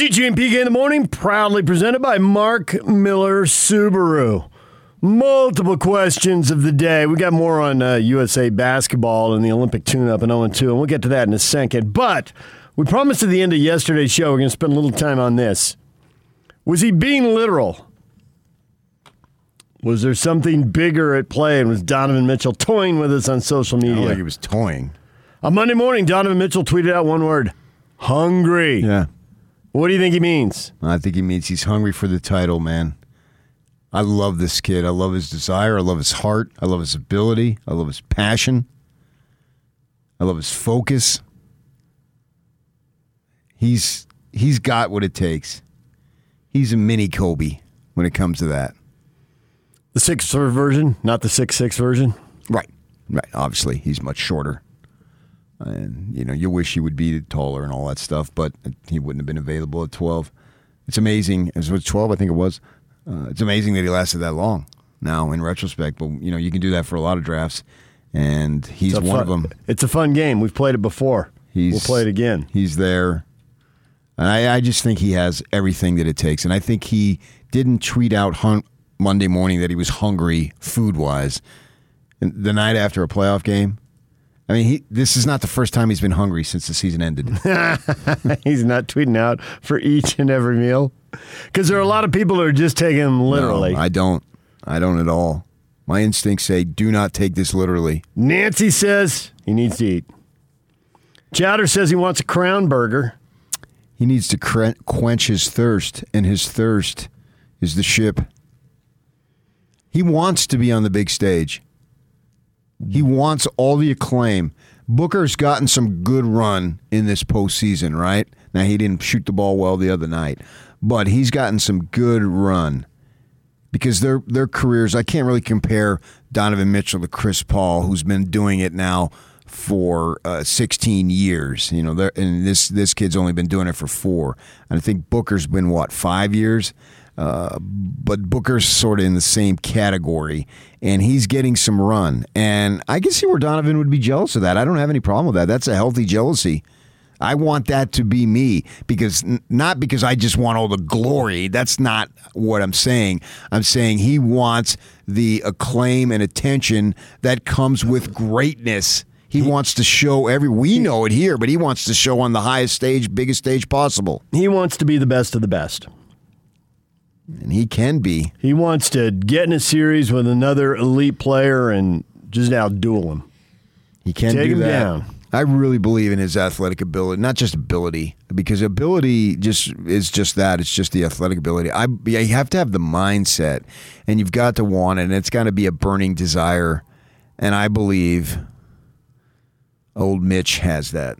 DJ and PK in the morning, proudly presented by Mark Miller Subaru. Multiple questions of the day. We got more on USA basketball and the Olympic tune-up and 0-2, and we'll get to that in a second. But we promised at the end of yesterday's show we're going to spend a little time on this. Was he being literal? Was there something bigger at play, and was Donovan Mitchell toying with us on social media? I don't think he was toying. On Monday morning, Donovan Mitchell tweeted out one word, hungry. Yeah. What do you think he means? I think he means he's hungry for the title, man. I love this kid. I love his desire. I love his heart. I love his ability. I love his passion. I love his focus. He's got what it takes. He's a mini Kobe when it comes to that. The 6'4 version, not the 6'6 version? Right. Right. Obviously, he's much shorter. And, you know, you wish he would be taller and all that stuff, but he wouldn't have been available at 12. It's amazing. It was 12, I think it was. It's amazing that he lasted that long now in retrospect, but you know, you can do that for a lot of drafts, and he's one of them. It's a fun game. We've played it before. We'll play it again. He's there. And I just think he has everything that it takes, and I think he didn't tweet out Monday morning that he was hungry food-wise. And the night after a playoff game, I mean, this is not the first time he's been hungry since the season ended. He's not tweeting out for each and every meal. Because there are a lot of people who are just taking them literally. No, I don't. I don't at all. My instincts say do not take this literally. Nancy says he needs to eat. Chowder says he wants a Crown Burger. He needs to quench his thirst, and his thirst is the ship. He wants to be on the big stage. He wants all the acclaim. Booker's gotten some good run in this postseason, right? Now, he didn't shoot the ball well the other night, but he's gotten some good run because their careers, I can't really compare Donovan Mitchell to Chris Paul, who's been doing it now for 16 years. You know, and this kid's only been doing it for 4. And I think Booker's been, 5 years? But Booker's sort of in the same category, and he's getting some run. And I can see where Donovan would be jealous of that. I don't have any problem with that. That's a healthy jealousy. I want that to be me, because not because I just want all the glory. That's not what I'm saying. I'm saying he wants the acclaim and attention that comes with greatness. He wants to show we know it here, but he wants to show on the highest stage, biggest stage possible. He wants to be the best of the best. And he can be. He wants to get in a series with another elite player and just outduel him. He can do that. Take him down. I really believe in his athletic ability, not just ability, because ability is just that. It's just the athletic ability. You have to have the mindset, and you've got to want it, and it's got to be a burning desire. And I believe old Mitch has that.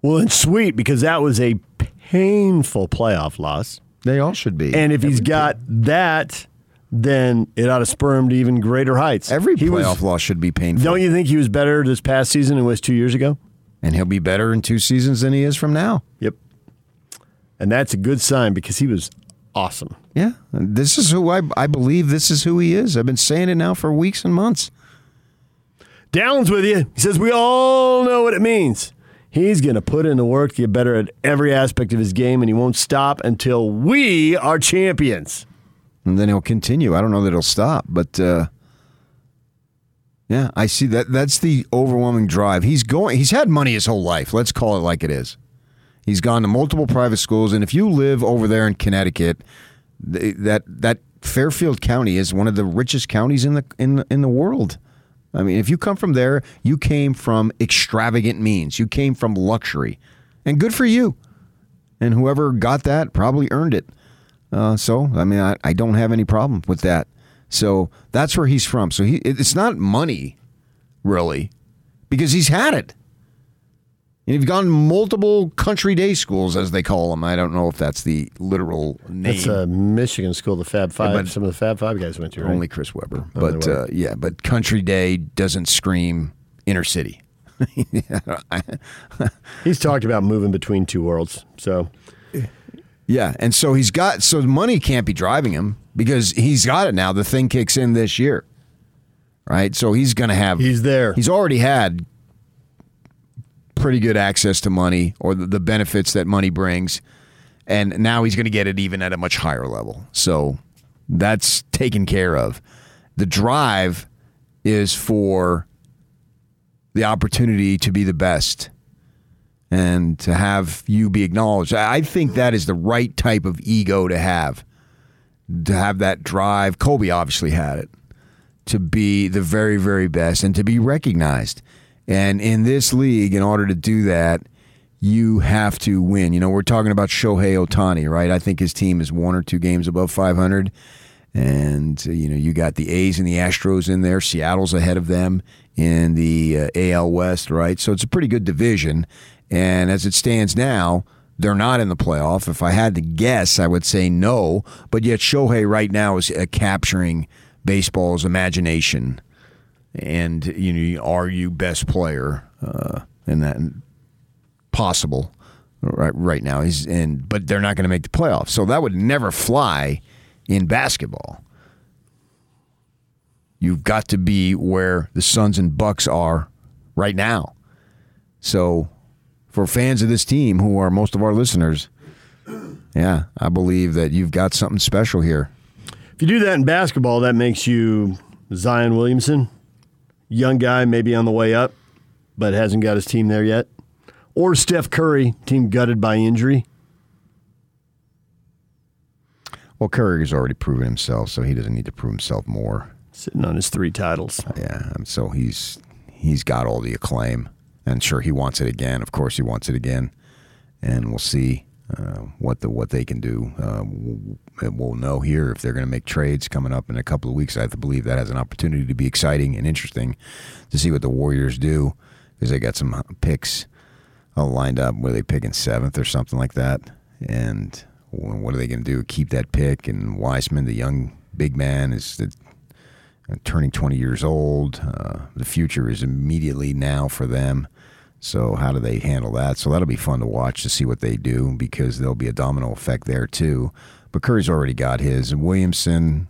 Well, it's sweet, because that was a painful playoff loss. They all should be. And if he's got that, then it ought to spur him to even greater heights. Every playoff loss should be painful. Don't you think he was better this past season than he was 2 years ago? And he'll be better in 2 seasons than he is from now. Yep. And that's a good sign, because he was awesome. Yeah. This is who I believe this is who he is. I've been saying it now for weeks and months. Down's with you. He says, we all know what it means. He's going to put in the work to get better at every aspect of his game, and he won't stop until we are champions. And then he'll continue. I don't know that he'll stop, but yeah, I see that. That's the overwhelming drive. He's had money his whole life. Let's call it like it is. He's gone to multiple private schools, and if you live over there in Connecticut, that Fairfield County is one of the richest counties in the world. I mean, if you come from there, you came from extravagant means. You came from luxury. And good for you. And whoever got that probably earned it. I don't have any problem with that. So that's where he's from. So it's not money, really, because he's had it. And he's gone multiple country day schools, as they call them. I don't know if that's the literal name. It's a Michigan school, the Fab Five. Yeah, some of the Fab Five guys went to, right? Only Chris Webber. But yeah, but country day doesn't scream inner city. He's talked about moving between two worlds. So yeah, and so he's got, so money can't be driving him, because he's got it now. The thing kicks in this year, right? So he's going to have. He's there. He's already had pretty good access to money, or the benefits that money brings. And now he's going to get it even at a much higher level. So that's taken care of. The drive is for the opportunity to be the best and to have you be acknowledged. I think that is the right type of ego to have that drive. Kobe obviously had it, to be the very, very best and to be recognized. And in this league, in order to do that, you have to win. You know, we're talking about Shohei Ohtani, right? I think his team is one or two games above 500. And, you know, you got the A's and the Astros in there. Seattle's ahead of them in the AL West, right? So it's a pretty good division. And as it stands now, they're not in the playoff. If I had to guess, I would say no. But yet Shohei right now is capturing baseball's imagination. And, you know, are you best player in that possible right now? But they're not going to make the playoffs. So that would never fly in basketball. You've got to be where the Suns and Bucks are right now. So for fans of this team, who are most of our listeners, yeah, I believe that you've got something special here. If you do that in basketball, that makes you Zion Williamson. Young guy, maybe on the way up, but hasn't got his team there yet. Or Steph Curry, team gutted by injury. Well, Curry has already proven himself, so he doesn't need to prove himself more. Sitting on his 3 titles. Yeah, so he's got all the acclaim. And sure, he wants it again. Of course he wants it again. And we'll see what they can do. We'll know here if they're going to make trades coming up in a couple of weeks. I have to believe that has an opportunity to be exciting and interesting to see what the Warriors do, because they got some picks lined up where they pick in 7th or something like that. And what are they going to do? Keep that pick? And Wiseman, the young big man, is turning 20 years old. The future is immediately now for them. So how do they handle that? So that'll be fun to watch, to see what they do, because there'll be a domino effect there too. But Curry's already got his. And Williamson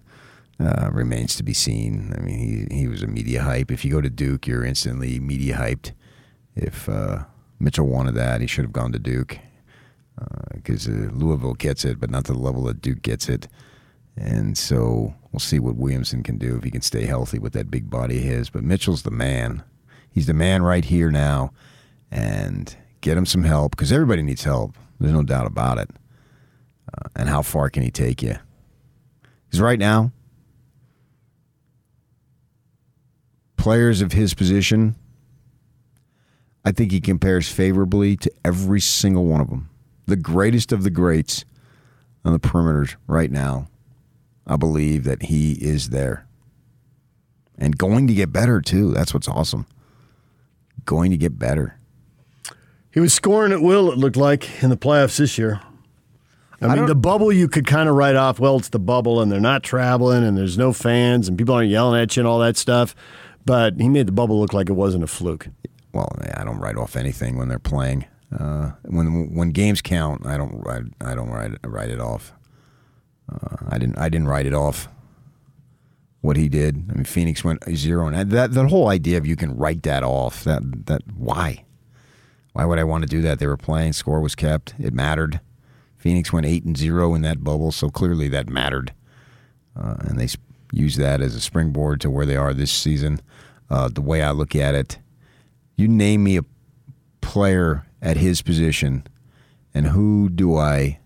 remains to be seen. I mean, he was a media hype. If you go to Duke, you're instantly media hyped. If Mitchell wanted that, he should have gone to Duke, because Louisville gets it, but not to the level that Duke gets it. And so we'll see what Williamson can do if he can stay healthy with that big body of his. But Mitchell's the man. He's the man right here now. And get him some help, because everybody needs help. There's no doubt about it. And how far can he take you? Because right now, players of his position, I think he compares favorably to every single one of them. The greatest of the greats on the perimeters right now. I believe that he is there. And going to get better, too. That's what's awesome. Going to get better. He was scoring at will, it looked like, in the playoffs this year. I mean, the bubble you could kind of write off, well, it's the bubble, and they're not traveling, and there's no fans, and people aren't yelling at you and all that stuff. But he made the bubble look like it wasn't a fluke. Well, I don't write off anything when they're playing. When games count, I don't write it off. I didn't write it off. What he did, I mean, Phoenix went 0-9. That whole idea of you can write that off. That why? Why would I want to do that? They were playing. Score was kept. It mattered. Phoenix went 8-0 in that bubble, so clearly that mattered. And they used that as a springboard to where they are this season. The way I look at it, you name me a player at his position, and who do I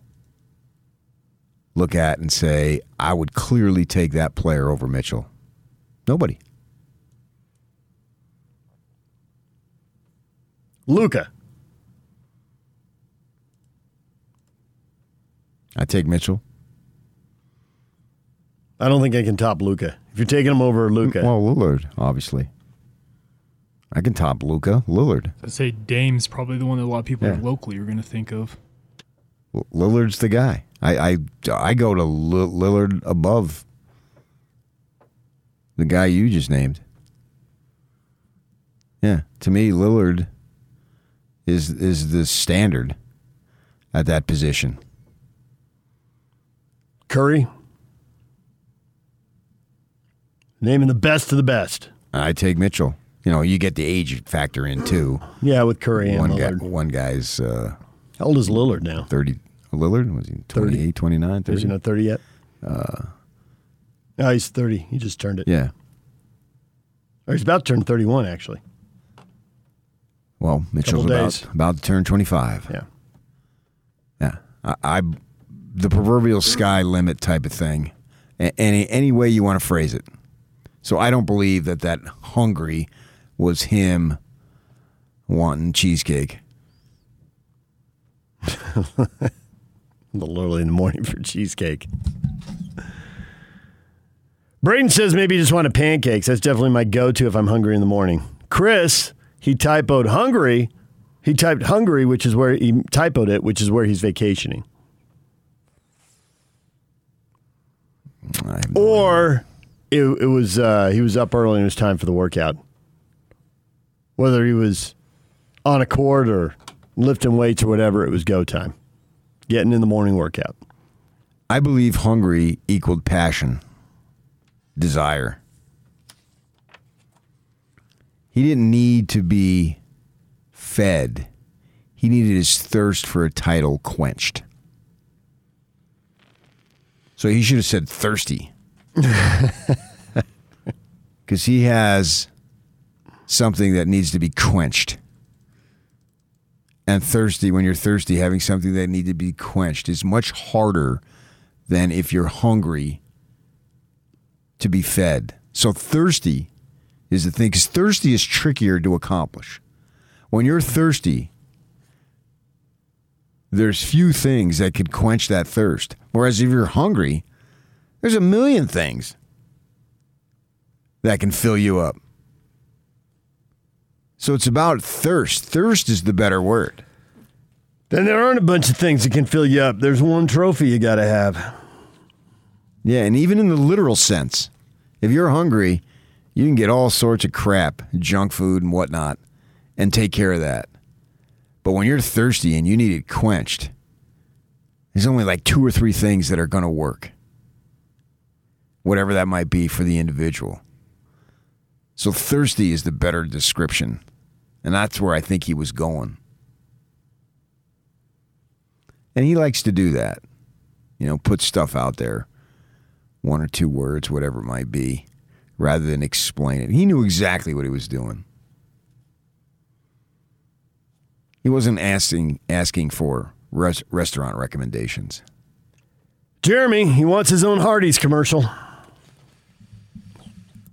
look at and say, I would clearly take that player over Mitchell? Nobody. Luka. I take Mitchell. I don't think I can top Luka. If you're taking him over Luka. Well, Lillard, obviously. I can top Luka. Lillard. I'd say Dame's probably the one that a lot of people locally are going to think of. Lillard's the guy. I go to Lillard above the guy you just named. Yeah, to me, Lillard is the standard at that position. Curry, naming the best of the best. I take Mitchell. You know, you get the age factor in too. Yeah, with Curry and Lillard. One guy's. How old is Lillard now? 30. Lillard? Was he 28, 29, 30? Is he not 30 yet? No, he's 30. He just turned it. Yeah. Or he's about to turn 31, actually. Well, Mitchell's about to turn 25. Yeah. Yeah. I the proverbial sky limit type of thing, any way you want to phrase it. So I don't believe that hungry was him wanting cheesecake. A little early in the morning for cheesecake. Braden says maybe you just wanted pancakes. That's definitely my go-to if I'm hungry in the morning. Chris, he typoed hungry. He typed hungry, which is where he typoed it, which is where he's vacationing. Or it was he was up early and it was time for the workout. Whether he was on a court or lifting weights or whatever, it was go time. Getting in the morning workout. I believe hungry equaled passion. Desire. He didn't need to be fed. He needed his thirst for a title quenched. So he should have said thirsty. Because he has something that needs to be quenched. And thirsty, when you're thirsty, having something that needs to be quenched is much harder than if you're hungry to be fed. So thirsty is the thing, because thirsty is trickier to accomplish. When you're thirsty, there's few things that could quench that thirst. Whereas if you're hungry, there's a million things that can fill you up. So it's about thirst. Thirst is the better word. Then there aren't a bunch of things that can fill you up. There's one trophy you got to have. Yeah, and even in the literal sense. If you're hungry, you can get all sorts of crap, junk food and whatnot, and take care of that. But when you're thirsty and you need it quenched, there's only like 2 or 3 things that are going to work, whatever that might be for the individual. So thirsty is the better description, and that's where I think he was going. And he likes to do that, you know, put stuff out there, 1 or 2 words, whatever it might be, rather than explain it. He knew exactly what he was doing. He wasn't asking for restaurant recommendations. Jeremy, he wants his own Hardee's commercial.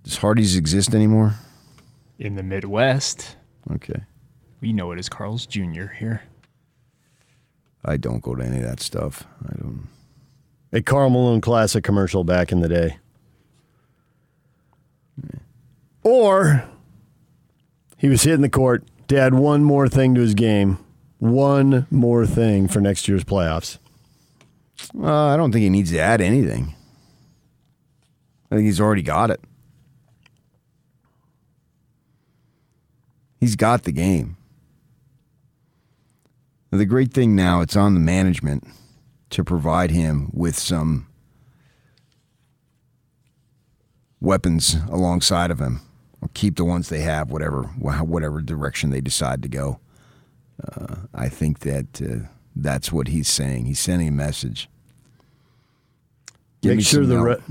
Does Hardee's exist anymore? In the Midwest. Okay. We know it as Carl's Jr. here. I don't go to any of that stuff. I don't. A Karl Malone classic commercial back in the day. Or he was hitting the court to add one more thing to his game. One more thing for next year's playoffs. I don't think he needs to add anything. I think he's already got it. He's got the game. The great thing now, it's on the management to provide him with some weapons alongside of him, or keep the ones they have, whatever direction they decide to go. I think that that's what he's saying. He's sending a message. Make sure the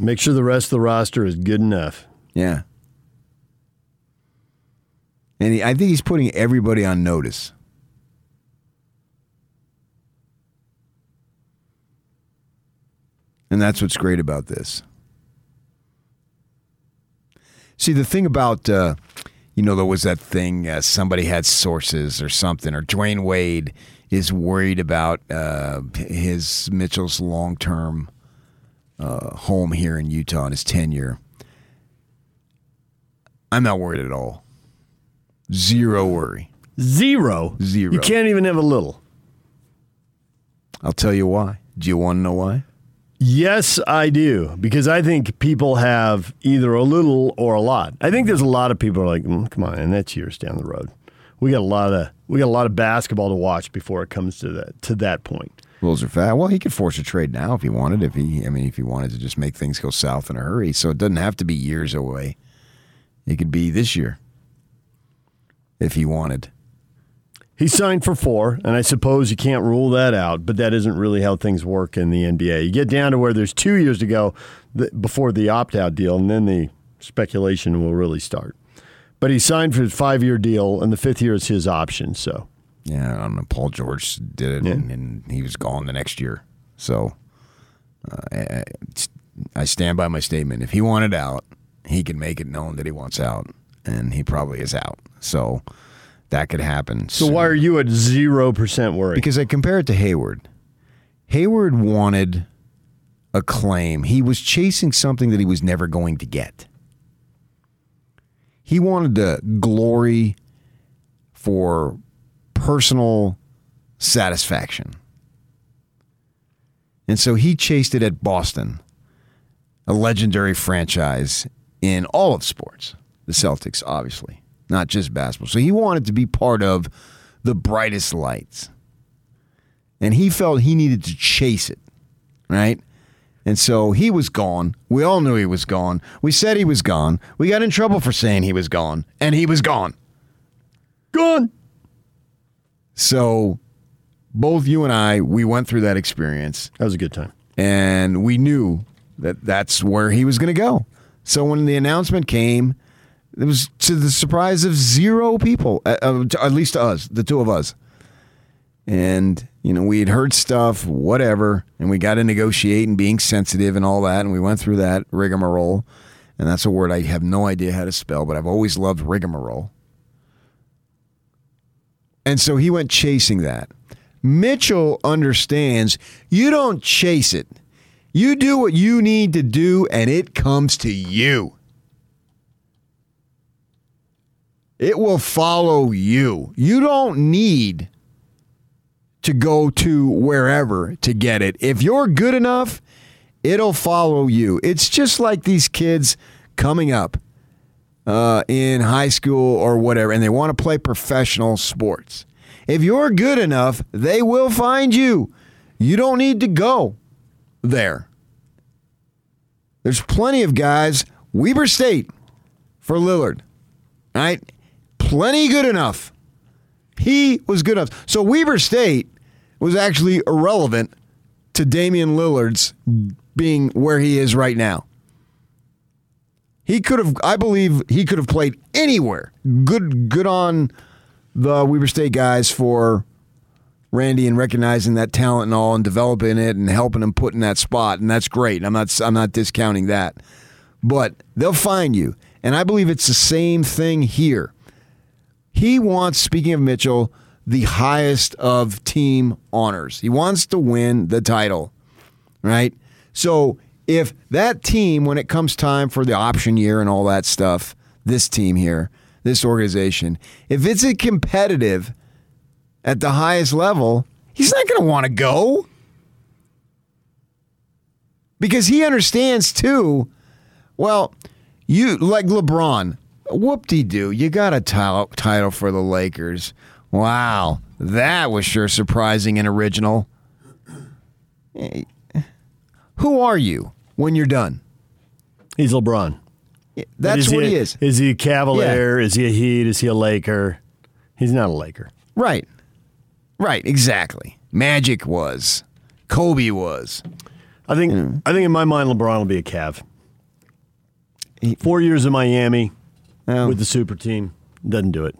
rest of the roster is good enough. Yeah, and I think he's putting everybody on notice. And that's what's great about this. See, the thing about, there was that thing, somebody had sources or something, or Dwyane Wade is worried about Mitchell's long-term home here in Utah and his tenure. I'm not worried at all. Zero worry. Zero? Zero. You can't even have a little. I'll tell you why. Do you want to know why? Yes, I do, because I think people have either a little or a lot. I think there's a lot of people who are like, come on, and that's years down the road. We got a lot of basketball to watch before it comes to that point. Rules are fat. Well, he could force a trade now if he wanted. If he wanted to just make things go south in a hurry, so it doesn't have to be years away. It could be this year if he wanted. He signed for $4, and I suppose you can't rule that out, but that isn't really how things work in the NBA. You get down to where there's 2 years to go before the opt-out deal, and then the speculation will really start. But he signed for a 5-year deal, and the 5th year is his option. So, yeah, I don't know. Paul George did it, and he was gone the next year. So I stand by my statement. If he wanted out, he can make it known that he wants out, and he probably is out. So that could happen. So why are you at 0% worried? Because I compare it to Hayward. Hayward wanted a claim. He was chasing something that he was never going to get. He wanted the glory for personal satisfaction. And so he chased it at Boston, a legendary franchise in all of sports, the Celtics, obviously, not just basketball. So he wanted to be part of the brightest lights. And he felt he needed to chase it, right? And so he was gone. We all knew he was gone. We said he was gone. We got in trouble for saying he was gone. And he was gone. Gone. So both you and I, we went through that experience. That was a good time. And we knew that that's where he was going to go. So when the announcement came, it was to the surprise of 0 people, at least to us, the two of us. And, you know, we had heard stuff, whatever, and we got to negotiate and being sensitive and all that, and we went through that rigmarole. And that's a word I have no idea how to spell, but I've always loved rigmarole. And so he went chasing that. Mitchell understands you don't chase it. You do what you need to do, and it comes to you. It will follow you. You don't need to go to wherever to get it. If you're good enough, it'll follow you. It's just like these kids coming up in high school or whatever, and they want to play professional sports. If you're good enough, they will find you. You don't need to go there. There's plenty of guys. Weber State for Lillard, right? Plenty good enough. He was good enough. So Weber State was actually irrelevant to Damian Lillard's being where he is right now. He could have, I believe, he could have played anywhere. Good on the Weber State guys for Randy and recognizing that talent and all and developing it and helping him put in that spot, and that's great. And I'm not discounting that. But they'll find you. And I believe it's the same thing here. He wants, speaking of Mitchell, the highest of team honors. He wants to win the title, right? So if that team, when it comes time for the option year and all that stuff, this team here, this organization, if it's a competitive at the highest level, he's not going to want to go. Because he understands, too, well, you like LeBron, whoop-de-doo, you got a title for the Lakers. Wow, that was sure surprising and original. Hey, who are you when you're done? He's LeBron. Yeah, that's what he is. Is he a Cavalier? Yeah. Is he a Heat? Is he a Laker? He's not a Laker. Right. Right, exactly. Magic was. Kobe was. I think in my mind, LeBron will be a Cav. 4 years in Miami. With the super team, doesn't do it.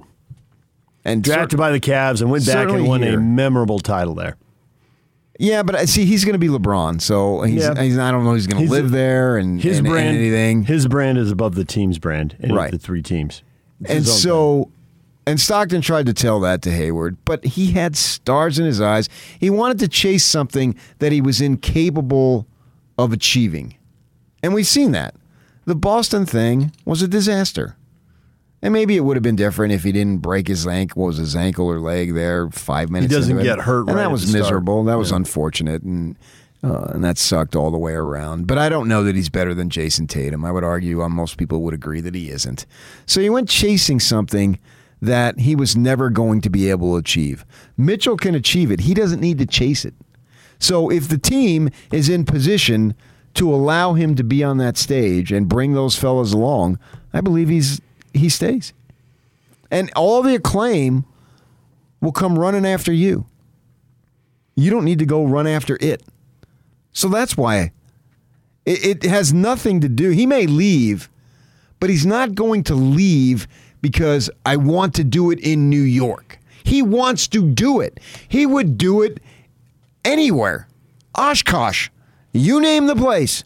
And drafted by the Cavs and went back and won a memorable title there. Yeah, but see, he's going to be LeBron, so I don't know he's going to live there and his brand, and anything. His brand is above the team's brand, right? The three teams. It's and so, brand. And Stockton tried to tell that to Hayward, but he had stars in his eyes. He wanted to chase something that he was incapable of achieving, and we've seen that. The Boston thing was a disaster. And maybe it would have been different if he didn't break his ankle. What was his ankle or leg there? 5 minutes. He doesn't get hurt. And that was miserable. That was unfortunate, and that sucked all the way around. But I don't know that he's better than Jason Tatum. I would argue most people would agree that he isn't. So he went chasing something that he was never going to be able to achieve. Mitchell can achieve it. He doesn't need to chase it. So if the team is in position to allow him to be on that stage and bring those fellas along, I believe he stays. And all the acclaim will come running after you. You don't need to go run after it. So that's why it has nothing to do. He may leave, but he's not going to leave because I want to do it in New York. He wants to do it. He would do it anywhere. Oshkosh. You name the place.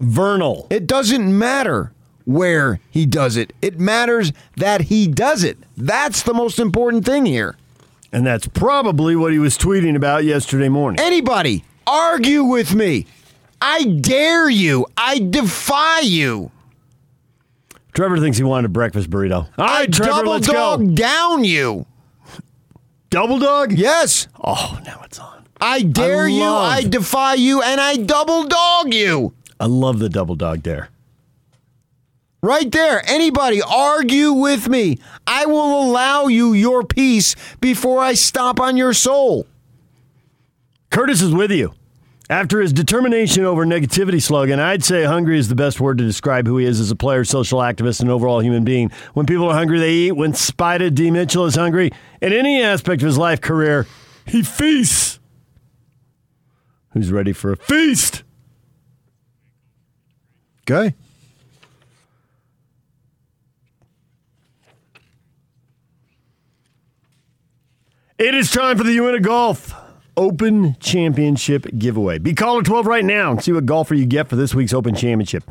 Vernal. It doesn't matter where he does it. It matters that he does it. That's the most important thing here. And that's probably what he was tweeting about yesterday morning. Anybody, argue with me. I dare you. I defy you. Trevor thinks he wanted a breakfast burrito. All right, Trevor, let's go. Double dog down you. Double dog? Yes. Oh, now it's on. I dare you, I defy you, and I double dog you. I love the double dog dare. Right there. Anybody argue with me. I will allow you your peace before I stomp on your soul. Curtis is with you. After his determination over negativity slogan, I'd say hungry is the best word to describe who he is as a player, social activist, and overall human being. When people are hungry, they eat. When Spida D. Mitchell is hungry, in any aspect of his life career, he feasts. Who's ready for a feast? Okay. It is time for the Uinta Golf Open Championship giveaway. Be caller 12 right now and see what golfer you get for this week's Open Championship.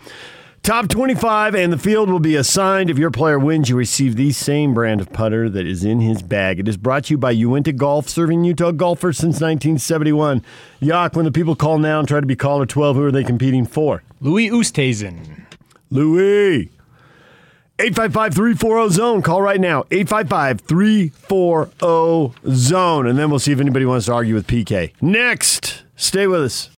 Top 25 and the field will be assigned. If your player wins, you receive the same brand of putter that is in his bag. It is brought to you by Uinta Golf, serving Utah golfers since 1971. Yak, when the people call now and try to be caller 12, who are they competing for? Louis Oosthuizen. Louis. 855-340-ZONE. Call right now. 855-340-ZONE. And then we'll see if anybody wants to argue with PK. Next. Stay with us.